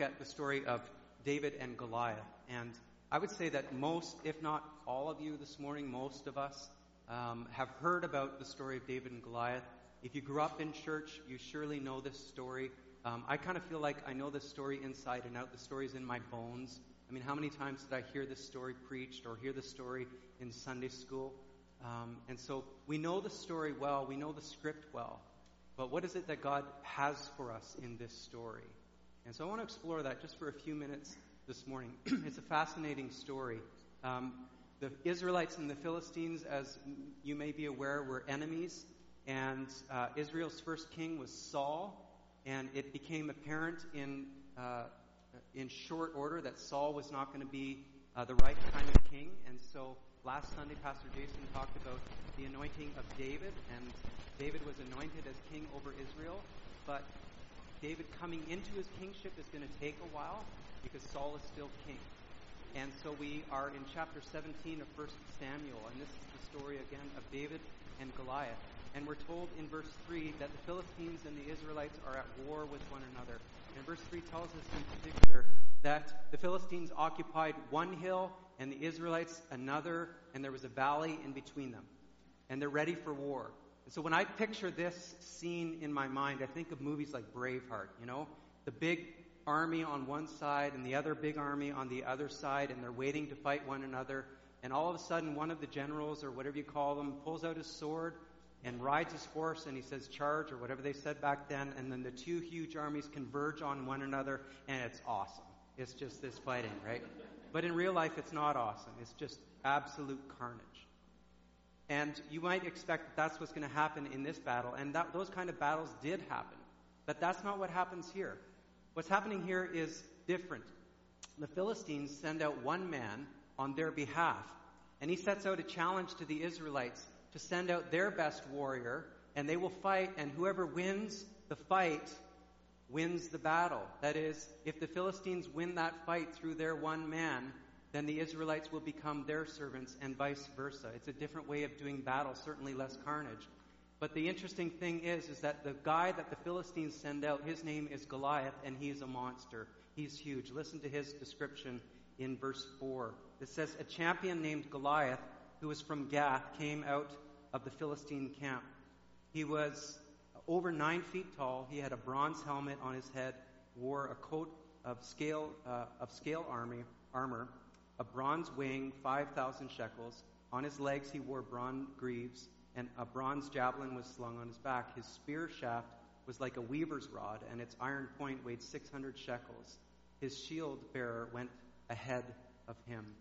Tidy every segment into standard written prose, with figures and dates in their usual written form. look at the story of David and Goliath. And I would say that most, if not all of you this morning, most of us, have heard about the story of David and Goliath. If you grew up in church, you surely know this story. I kind of feel like I know this story inside and out. The story's in my bones. I mean, how many times did I hear this story preached or hear the story in Sunday school? And so we know the story well. We know the script well. But what is it that God has for us in this story? And so I want to explore that just for a few minutes this morning. It's a fascinating story. The Israelites and the Philistines, as you may be aware, were enemies. And Israel's first king was Saul. And it became apparent in short order that Saul was not going to be the right kind of king. And so last Sunday, Pastor Jason talked about the anointing of David. And David was anointed as king over Israel. But David coming into his kingship is going to take a while because Saul is still king. And so we are in chapter 17 of 1 Samuel, and this is the story again of David and Goliath. And we're told in verse 3 that the Philistines and the Israelites are at war with one another. And verse 3 tells us in particular that the Philistines occupied one hill and the Israelites another, and there was a valley in between them. And they're ready for war. And so when I picture this scene in my mind, I think of movies like Braveheart, you know? The big army on one side and the other big army on the other side, and they're waiting to fight one another. And all of a sudden, one of the generals, or whatever you call them, pulls out his sword and rides his horse, and he says, "Charge," or whatever they said back then. And then the two huge armies converge on one another, and it's awesome. It's just this fighting, right? But in real life, it's not awesome. It's just absolute carnage. And you might expect that that's what's going to happen in this battle, and that those kind of battles did happen. But that's not what happens here. What's happening here is different. The Philistines send out one man on their behalf, and he sets out a challenge to the Israelites to send out their best warrior, and they will fight, and whoever wins the fight wins the battle. That is, if the Philistines win that fight through their one man, then the Israelites will become their servants, and vice versa. It's a different way of doing battle, certainly less carnage. But the interesting thing is that the guy that the Philistines send out, his name is Goliath, and he is a monster. He's huge. Listen to his description in verse 4. It says, "A champion named Goliath, who was from Gath, came out of the Philistine camp. He was over 9 feet tall. He had a bronze helmet on his head, wore a coat of scale armor, a bronze wing, 5,000 shekels. On his legs he wore bronze greaves, and a bronze javelin was slung on his back. His spear shaft was like a weaver's rod, and its iron point weighed 600 shekels. His shield-bearer went ahead of him."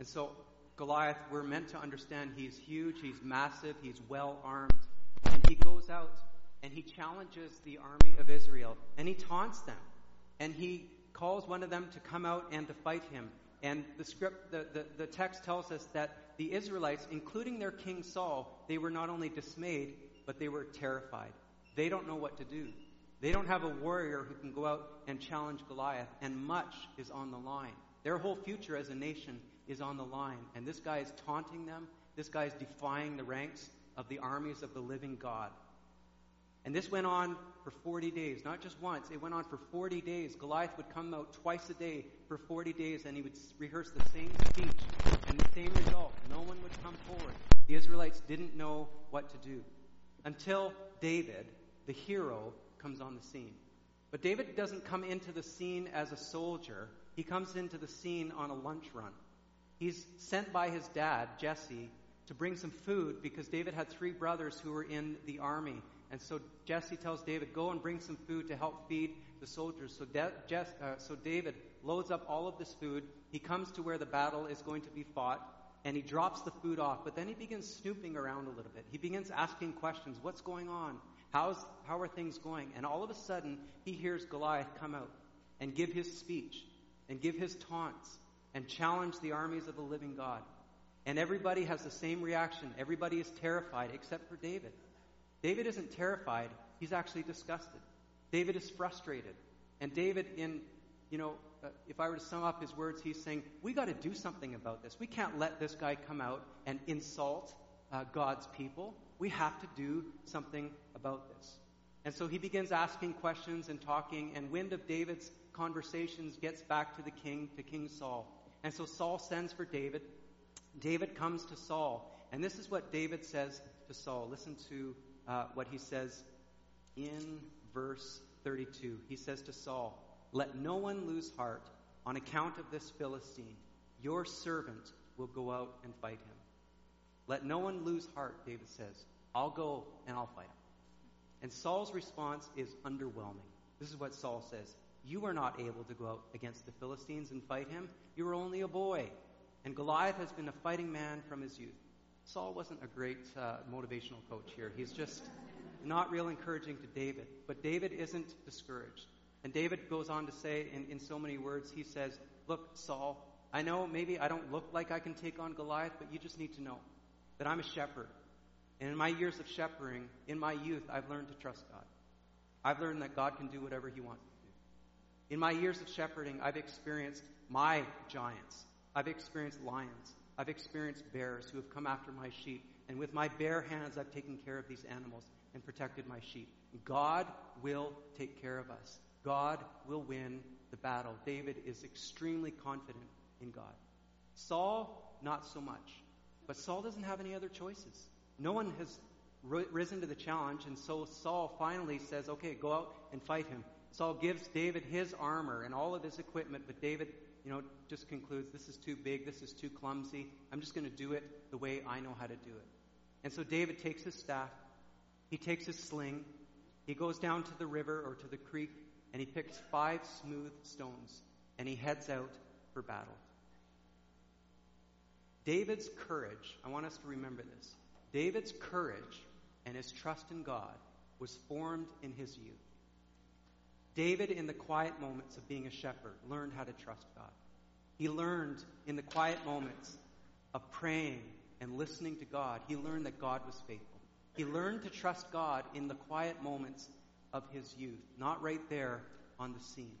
And so Goliath, we're meant to understand, he's huge, he's massive, he's well-armed. And he goes out, and he challenges the army of Israel, and he taunts them. And he calls one of them to come out and to fight him. And the text tells us that the Israelites, including their king Saul, they were not only dismayed, but they were terrified. They don't know what to do. They don't have a warrior who can go out and challenge Goliath, and much is on the line. Their whole future as a nation is on the line, and this guy is taunting them. This guy is defying the ranks of the armies of the living God. And this went on for 40 days, not just once. It went on for 40 days. Goliath would come out twice a day for 40 days, and he would rehearse the same speech and the same result. No one would come forward. The Israelites didn't know what to do until David, the hero, comes on the scene. But David doesn't come into the scene as a soldier. He comes into the scene on a lunch run. He's sent by his dad, Jesse, to bring some food because David had three brothers who were in the army. And so Jesse tells David, "Go and bring some food to help feed the soldiers." So David loads up all of this food. He comes to where the battle is going to be fought, and he drops the food off. But then he begins snooping around a little bit. He begins asking questions. What's going on? How are things going? And all of a sudden, he hears Goliath come out and give his speech and give his taunts and challenge the armies of the living God. And everybody has the same reaction. Everybody is terrified except for David. David isn't terrified. He's actually disgusted. David is frustrated. And David, if I were to sum up his words, he's saying, we got to do something about this. We can't let this guy come out and insult God's people. We have to do something about this. And so he begins asking questions and talking. And wind of David's conversations gets back to the king, to King Saul. And so Saul sends for David. David comes to Saul. And this is what David says to Saul. Listen to what he says in verse 32. He says to Saul, "Let no one lose heart on account of this Philistine. Your servant will go out and fight him." Let no one lose heart, David says. I'll go and I'll fight him. And Saul's response is underwhelming. This is what Saul says. You were not able to go out against the Philistines and fight him. You were only a boy. And Goliath has been a fighting man from his youth. Saul wasn't a great motivational coach here. He's just not real encouraging to David. But David isn't discouraged. And David goes on to say in so many words, he says, look, Saul, I know maybe I don't look like I can take on Goliath, but you just need to know that I'm a shepherd. And in my years of shepherding, in my youth, I've learned to trust God. I've learned that God can do whatever he wants to do. In my years of shepherding, I've experienced my giants. I've experienced lions. I've experienced bears who have come after my sheep. And with my bare hands, I've taken care of these animals and protected my sheep. God will take care of us. God will win the battle. David is extremely confident in God. Saul, not so much. But Saul doesn't have any other choices. No one has risen to the challenge, and so Saul finally says, okay, go out and fight him. Saul gives David his armor and all of his equipment, but David, just concludes, this is too big, this is too clumsy. I'm just going to do it the way I know how to do it. And so David takes his staff, he takes his sling, he goes down to the river or to the creek, and he picks 5 smooth stones, and he heads out for battle. David's courage, I want us to remember this, David's courage and his trust in God was formed in his youth. David, in the quiet moments of being a shepherd, learned how to trust God. He learned in the quiet moments of praying and listening to God, he learned that God was faithful. He learned to trust God in the quiet moments of his youth, not right there on the scene.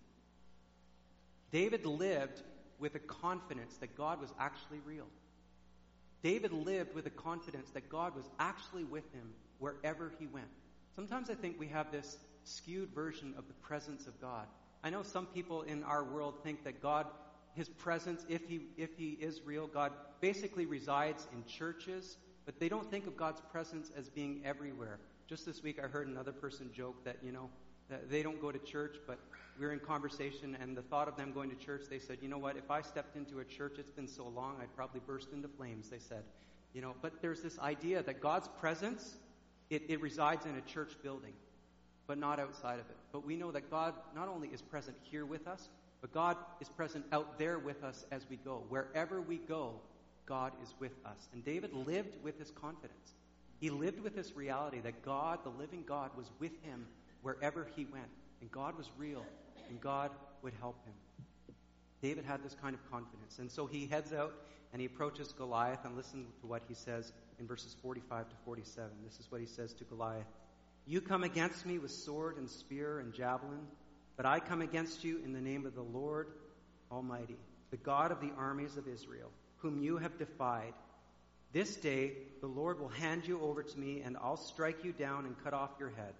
David lived with a confidence that God was actually real. David lived with a confidence that God was actually with him wherever he went. Sometimes I think we have this skewed version of the presence of God. I know some people in our world think that God, his presence, if he is real, God basically resides in churches, but they don't think of God's presence as being everywhere. Just this week I heard another person joke that, that they don't go to church, but we were in conversation, and the thought of them going to church, they said, if I stepped into a church, it's been so long, I'd probably burst into flames, they said. But there's this idea that God's presence, it resides in a church building, but not outside of it. But we know that God not only is present here with us, but God is present out there with us as we go. Wherever we go, God is with us. And David lived with this confidence. He lived with this reality that God, the living God, was with him wherever he went. And God was real, and God would help him. David had this kind of confidence. And so he heads out, and he approaches Goliath, and listen to what he says in verses 45 to 47. This is what he says to Goliath. You come against me with sword and spear and javelin, but I come against you in the name of the Lord Almighty, the God of the armies of Israel, whom you have defied. This day the Lord will hand you over to me, and I'll strike you down and cut off your head.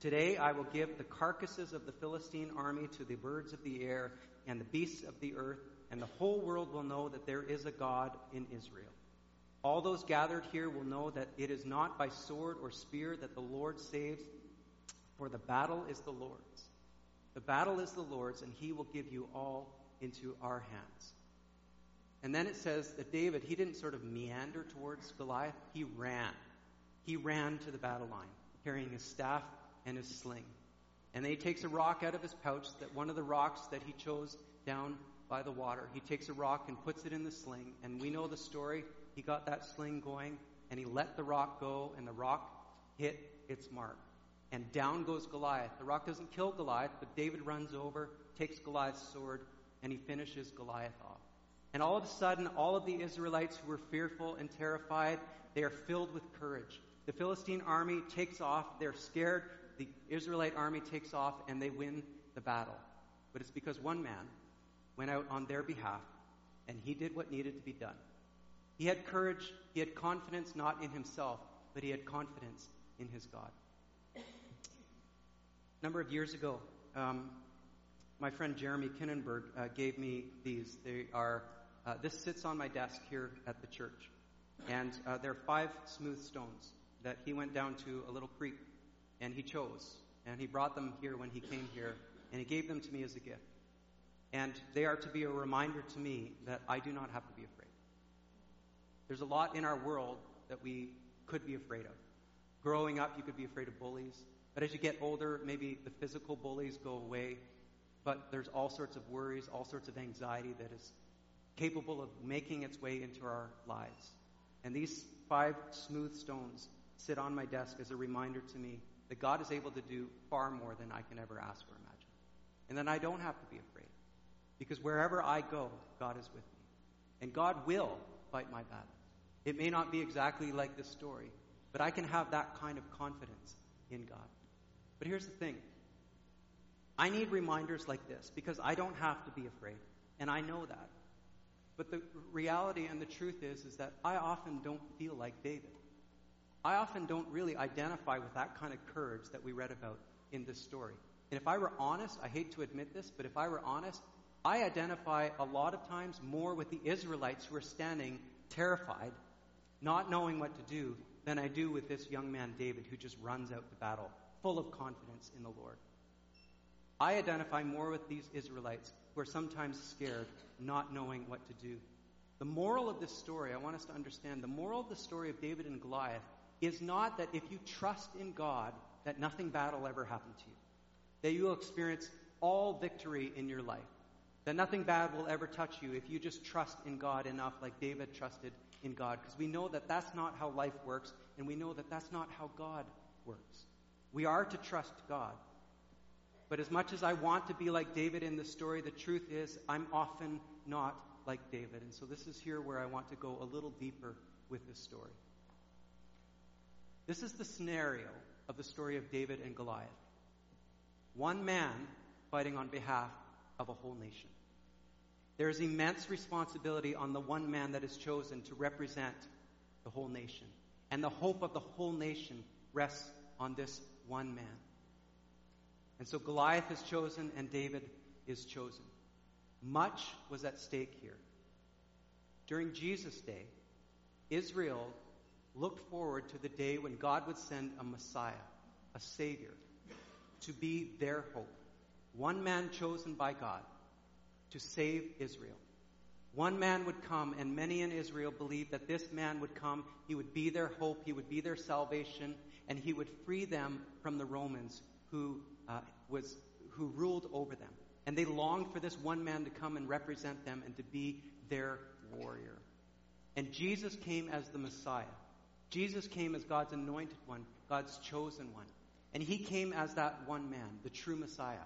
Today I will give the carcasses of the Philistine army to the birds of the air and the beasts of the earth, and the whole world will know that there is a God in Israel. All those gathered here will know that it is not by sword or spear that the Lord saves, for the battle is the Lord's. The battle is the Lord's, and he will give you all into our hands. And then it says that David, he didn't sort of meander towards Goliath. He ran. He ran to the battle line, carrying his staff and his sling. And then he takes a rock out of his pouch, that one of the rocks that he chose down by the water. He takes a rock and puts it in the sling. And we know the story. He got that sling going, and he let the rock go, and the rock hit its mark. And down goes Goliath. The rock doesn't kill Goliath, but David runs over, takes Goliath's sword, and he finishes Goliath off. And all of a sudden, all of the Israelites who were fearful and terrified, they are filled with courage. The Philistine army takes off. They're scared. The Israelite army takes off, and they win the battle. But it's because one man went out on their behalf, and he did what needed to be done. He had courage, he had confidence not in himself, but he had confidence in his God. A number of years ago, my friend Jeremy Kinnenberg gave me these. They are, this sits on my desk here at the church. And there are 5 smooth stones that he went down to a little creek and he chose. And he brought them here when he came here, and he gave them to me as a gift. And they are to be a reminder to me that I do not have to be afraid. There's a lot in our world that we could be afraid of. Growing up, you could be afraid of bullies. But as you get older, maybe the physical bullies go away. But there's all sorts of worries, all sorts of anxiety that is capable of making its way into our lives. And these 5 smooth stones sit on my desk as a reminder to me that God is able to do far more than I can ever ask or imagine. And then I don't have to be afraid. Because wherever I go, God is with me. And God will fight my battle. It may not be exactly like this story, but I can have that kind of confidence in God. But here's the thing. I need reminders like this because I don't have to be afraid. And I know that. But the reality and the truth is that I often don't feel like David. I often don't really identify with that kind of courage that we read about in this story. And if I were honest, I hate to admit this, but if I were honest, I identify a lot of times more with the Israelites who are standing terrified, not knowing what to do, than I do with this young man David who just runs out to battle, full of confidence in the Lord. I identify more with these Israelites who are sometimes scared, not knowing what to do. The moral of this story, I want us to understand, the moral of the story of David and Goliath is not that if you trust in God, that nothing bad will ever happen to you, that you will experience all victory in your life. That nothing bad will ever touch you if you just trust in God enough like David trusted in God. Because we know that that's not how life works, and we know that that's not how God works. We are to trust God. But as much as I want to be like David in the story, the truth is I'm often not like David. And so this is here where I want to go a little deeper with this story. This is the scenario of the story of David and Goliath. One man fighting on behalf of a whole nation. There is immense responsibility on the one man that is chosen to represent the whole nation. And the hope of the whole nation rests on this one man. And so Goliath is chosen and David is chosen. Much was at stake here. During Jesus' day, Israel looked forward to the day when God would send a Messiah, a Savior, to be their hope. One man chosen by God to save Israel. One man would come, and many in Israel believed that this man would come. He would be their hope. He would be their salvation. And he would free them from the Romans who ruled over them. And they longed for this one man to come and represent them and to be their warrior. And Jesus came as the Messiah. Jesus came as God's anointed one, God's chosen one. And he came as that one man, the true Messiah.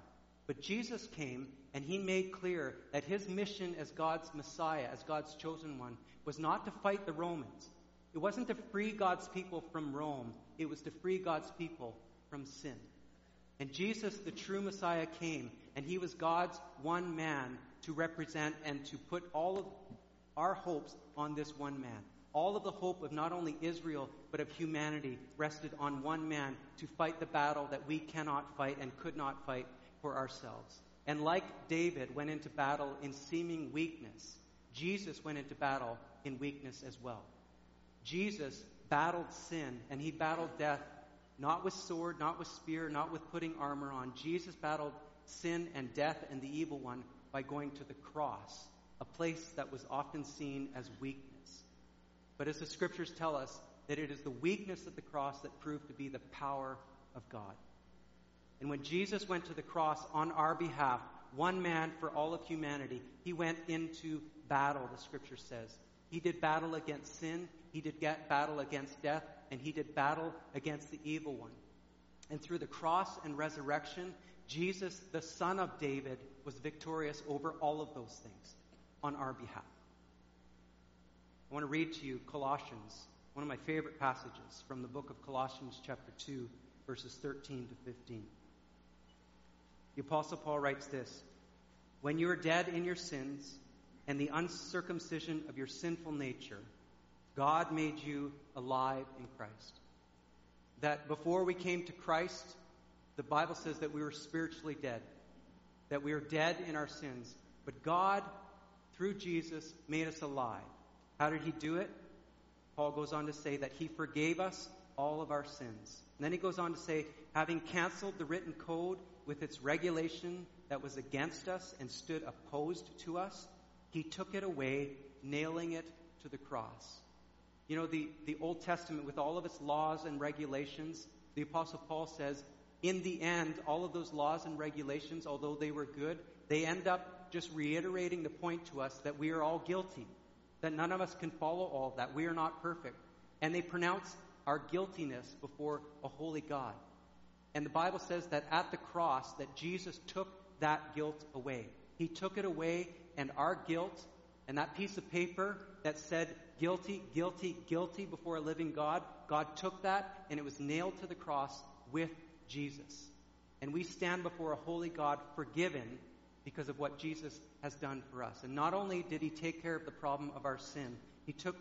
But Jesus came, and he made clear that his mission as God's Messiah, as God's chosen one, was not to fight the Romans. It wasn't to free God's people from Rome. It was to free God's people from sin. And Jesus, the true Messiah, came, and he was God's one man to represent and to put all of our hopes on this one man. All of the hope of not only Israel, but of humanity rested on one man to fight the battle that we cannot fight and could not fight for ourselves. And like David went into battle in seeming weakness, Jesus went into battle in weakness as well. Jesus battled sin, and he battled death, not with sword, not with spear, not with putting armor on. Jesus battled sin and death and the evil one by going to the cross, a place that was often seen as weakness. But as the scriptures tell us, that it is the weakness of the cross that proved to be the power of God. And when Jesus went to the cross on our behalf, one man for all of humanity, he went into battle, the scripture says. He did battle against sin, he did battle against death, and he did battle against the evil one. And through the cross and resurrection, Jesus, the Son of David, was victorious over all of those things on our behalf. I want to read to you Colossians, one of my favorite passages from the book of Colossians chapter 2, verses 13 to 15. The Apostle Paul writes this, "When you are dead in your sins and the uncircumcision of your sinful nature, God made you alive in Christ." That before we came to Christ, the Bible says that we were spiritually dead. that we are dead in our sins. But God, through Jesus, made us alive. How did he do it? Paul goes on to say that he forgave us all of our sins. And then he goes on to say, having canceled the written code with its regulation that was against us and stood opposed to us, he took it away, nailing it to the cross. You know, the Old Testament, with all of its laws and regulations, the Apostle Paul says, in the end, all of those laws and regulations, although they were good, they end up just reiterating the point to us that we are all guilty, that none of us can follow all, that we are not perfect. And they pronounce our guiltiness before a holy God. And the Bible says that at the cross, that Jesus took that guilt away. He took it away, and our guilt, and that piece of paper that said guilty, guilty, guilty before a living God, God took that, and it was nailed to the cross with Jesus. And we stand before a holy God forgiven because of what Jesus has done for us. And not only did he take care of the problem of our sin, he took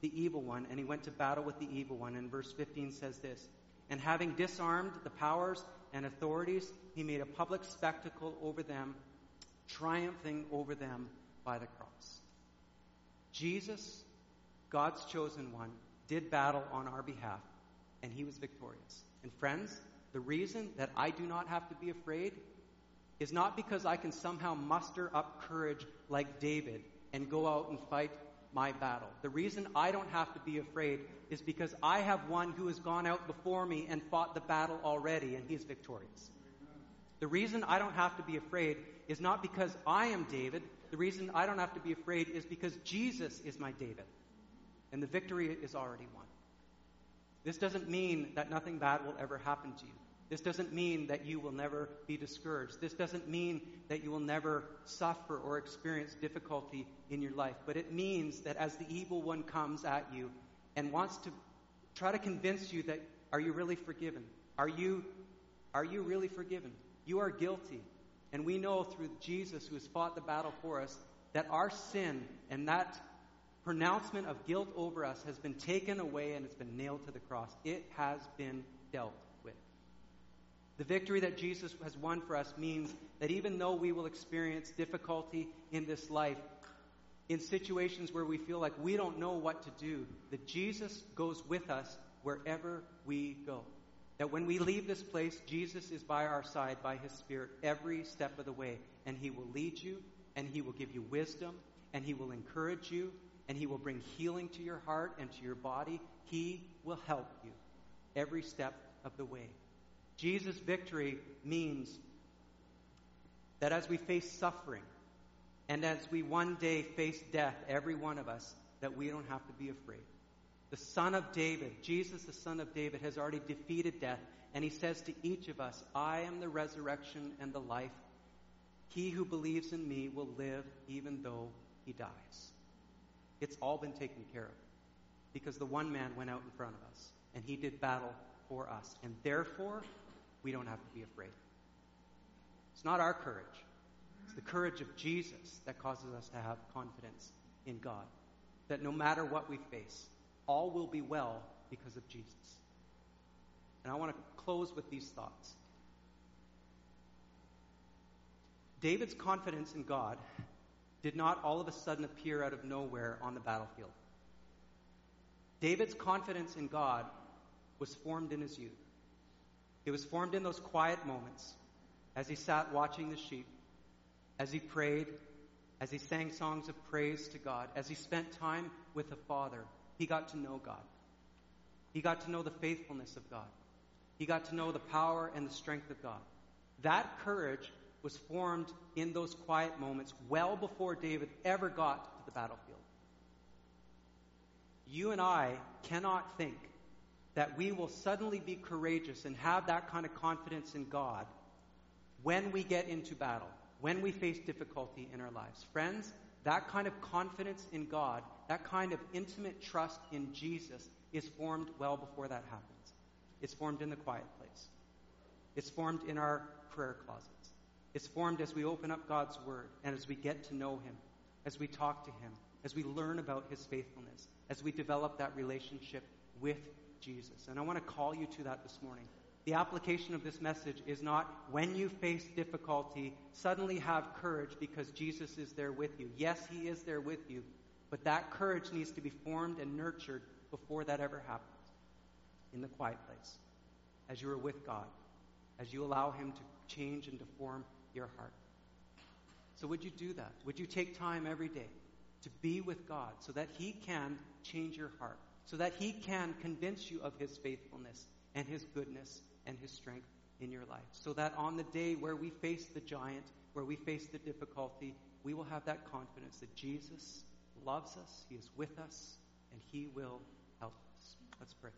the evil one, and he went to battle with the evil one. And verse 15 says this, and having disarmed the powers and authorities, he made a public spectacle over them, triumphing over them by the cross. Jesus, God's chosen one, did battle on our behalf, and he was victorious. And friends, the reason that I do not have to be afraid is not because I can somehow muster up courage like David and go out and fight my battle. The reason I don't have to be afraid is because I have one who has gone out before me and fought the battle already, and he's victorious. The reason I don't have to be afraid is not because I am David. The reason I don't have to be afraid is because Jesus is my David, and the victory is already won. This doesn't mean that nothing bad will ever happen to you. This doesn't mean that you will never be discouraged. This doesn't mean that you will never suffer or experience difficulty in your life. But it means that as the evil one comes at you and wants to try to convince you that, are you really forgiven? Are you really forgiven? You are guilty. And we know through Jesus, who has fought the battle for us, that our sin and that pronouncement of guilt over us has been taken away, and it's been nailed to the cross. It has been dealt. The victory that Jesus has won for us means that even though we will experience difficulty in this life, in situations where we feel like we don't know what to do, that Jesus goes with us wherever we go. That when we leave this place, Jesus is by our side by his Spirit every step of the way. And he will lead you, and he will give you wisdom, and he will encourage you, and he will bring healing to your heart and to your body. He will help you every step of the way. Jesus' victory means that as we face suffering and as we one day face death, every one of us, that we don't have to be afraid. The Son of David, Jesus the Son of David, has already defeated death, and he says to each of us, I am the resurrection and the life. He who believes in me will live even though he dies. It's all been taken care of because the one man went out in front of us, and he did battle for us, and therefore we don't have to be afraid. It's not our courage, it's the courage of Jesus that causes us to have confidence in God, that no matter what we face, all will be well because of Jesus. And I want to close with these thoughts. David's confidence in God did not all of a sudden appear out of nowhere on the battlefield. David's confidence in God was formed in his youth. It was formed in those quiet moments as he sat watching the sheep, as he prayed, as he sang songs of praise to God, as he spent time with the Father. He got to know God. He got to know the faithfulness of God. He got to know the power and the strength of God. That courage was formed in those quiet moments well before David ever got to the battlefield. You and I cannot think that we will suddenly be courageous and have that kind of confidence in God when we get into battle, when we face difficulty in our lives. Friends, that kind of confidence in God, that kind of intimate trust in Jesus is formed well before that happens. It's formed in the quiet place. It's formed in our prayer closets. It's formed as we open up God's Word and as we get to know him, as we talk to him, as we learn about his faithfulness, as we develop that relationship with Jesus. And I want to call you to that this morning. The application of this message is not, when you face difficulty, suddenly have courage because Jesus is there with you. Yes, he is there with you, but that courage needs to be formed and nurtured before that ever happens. In the quiet place, as you are with God, as you allow him to change and to form your heart. So would you do that? Would you take time every day to be with God so that he can change your heart, so that he can convince you of his faithfulness and his goodness and his strength in your life, so that on the day where we face the giant, where we face the difficulty, we will have that confidence that Jesus loves us, he is with us, and he will help us. Let's pray.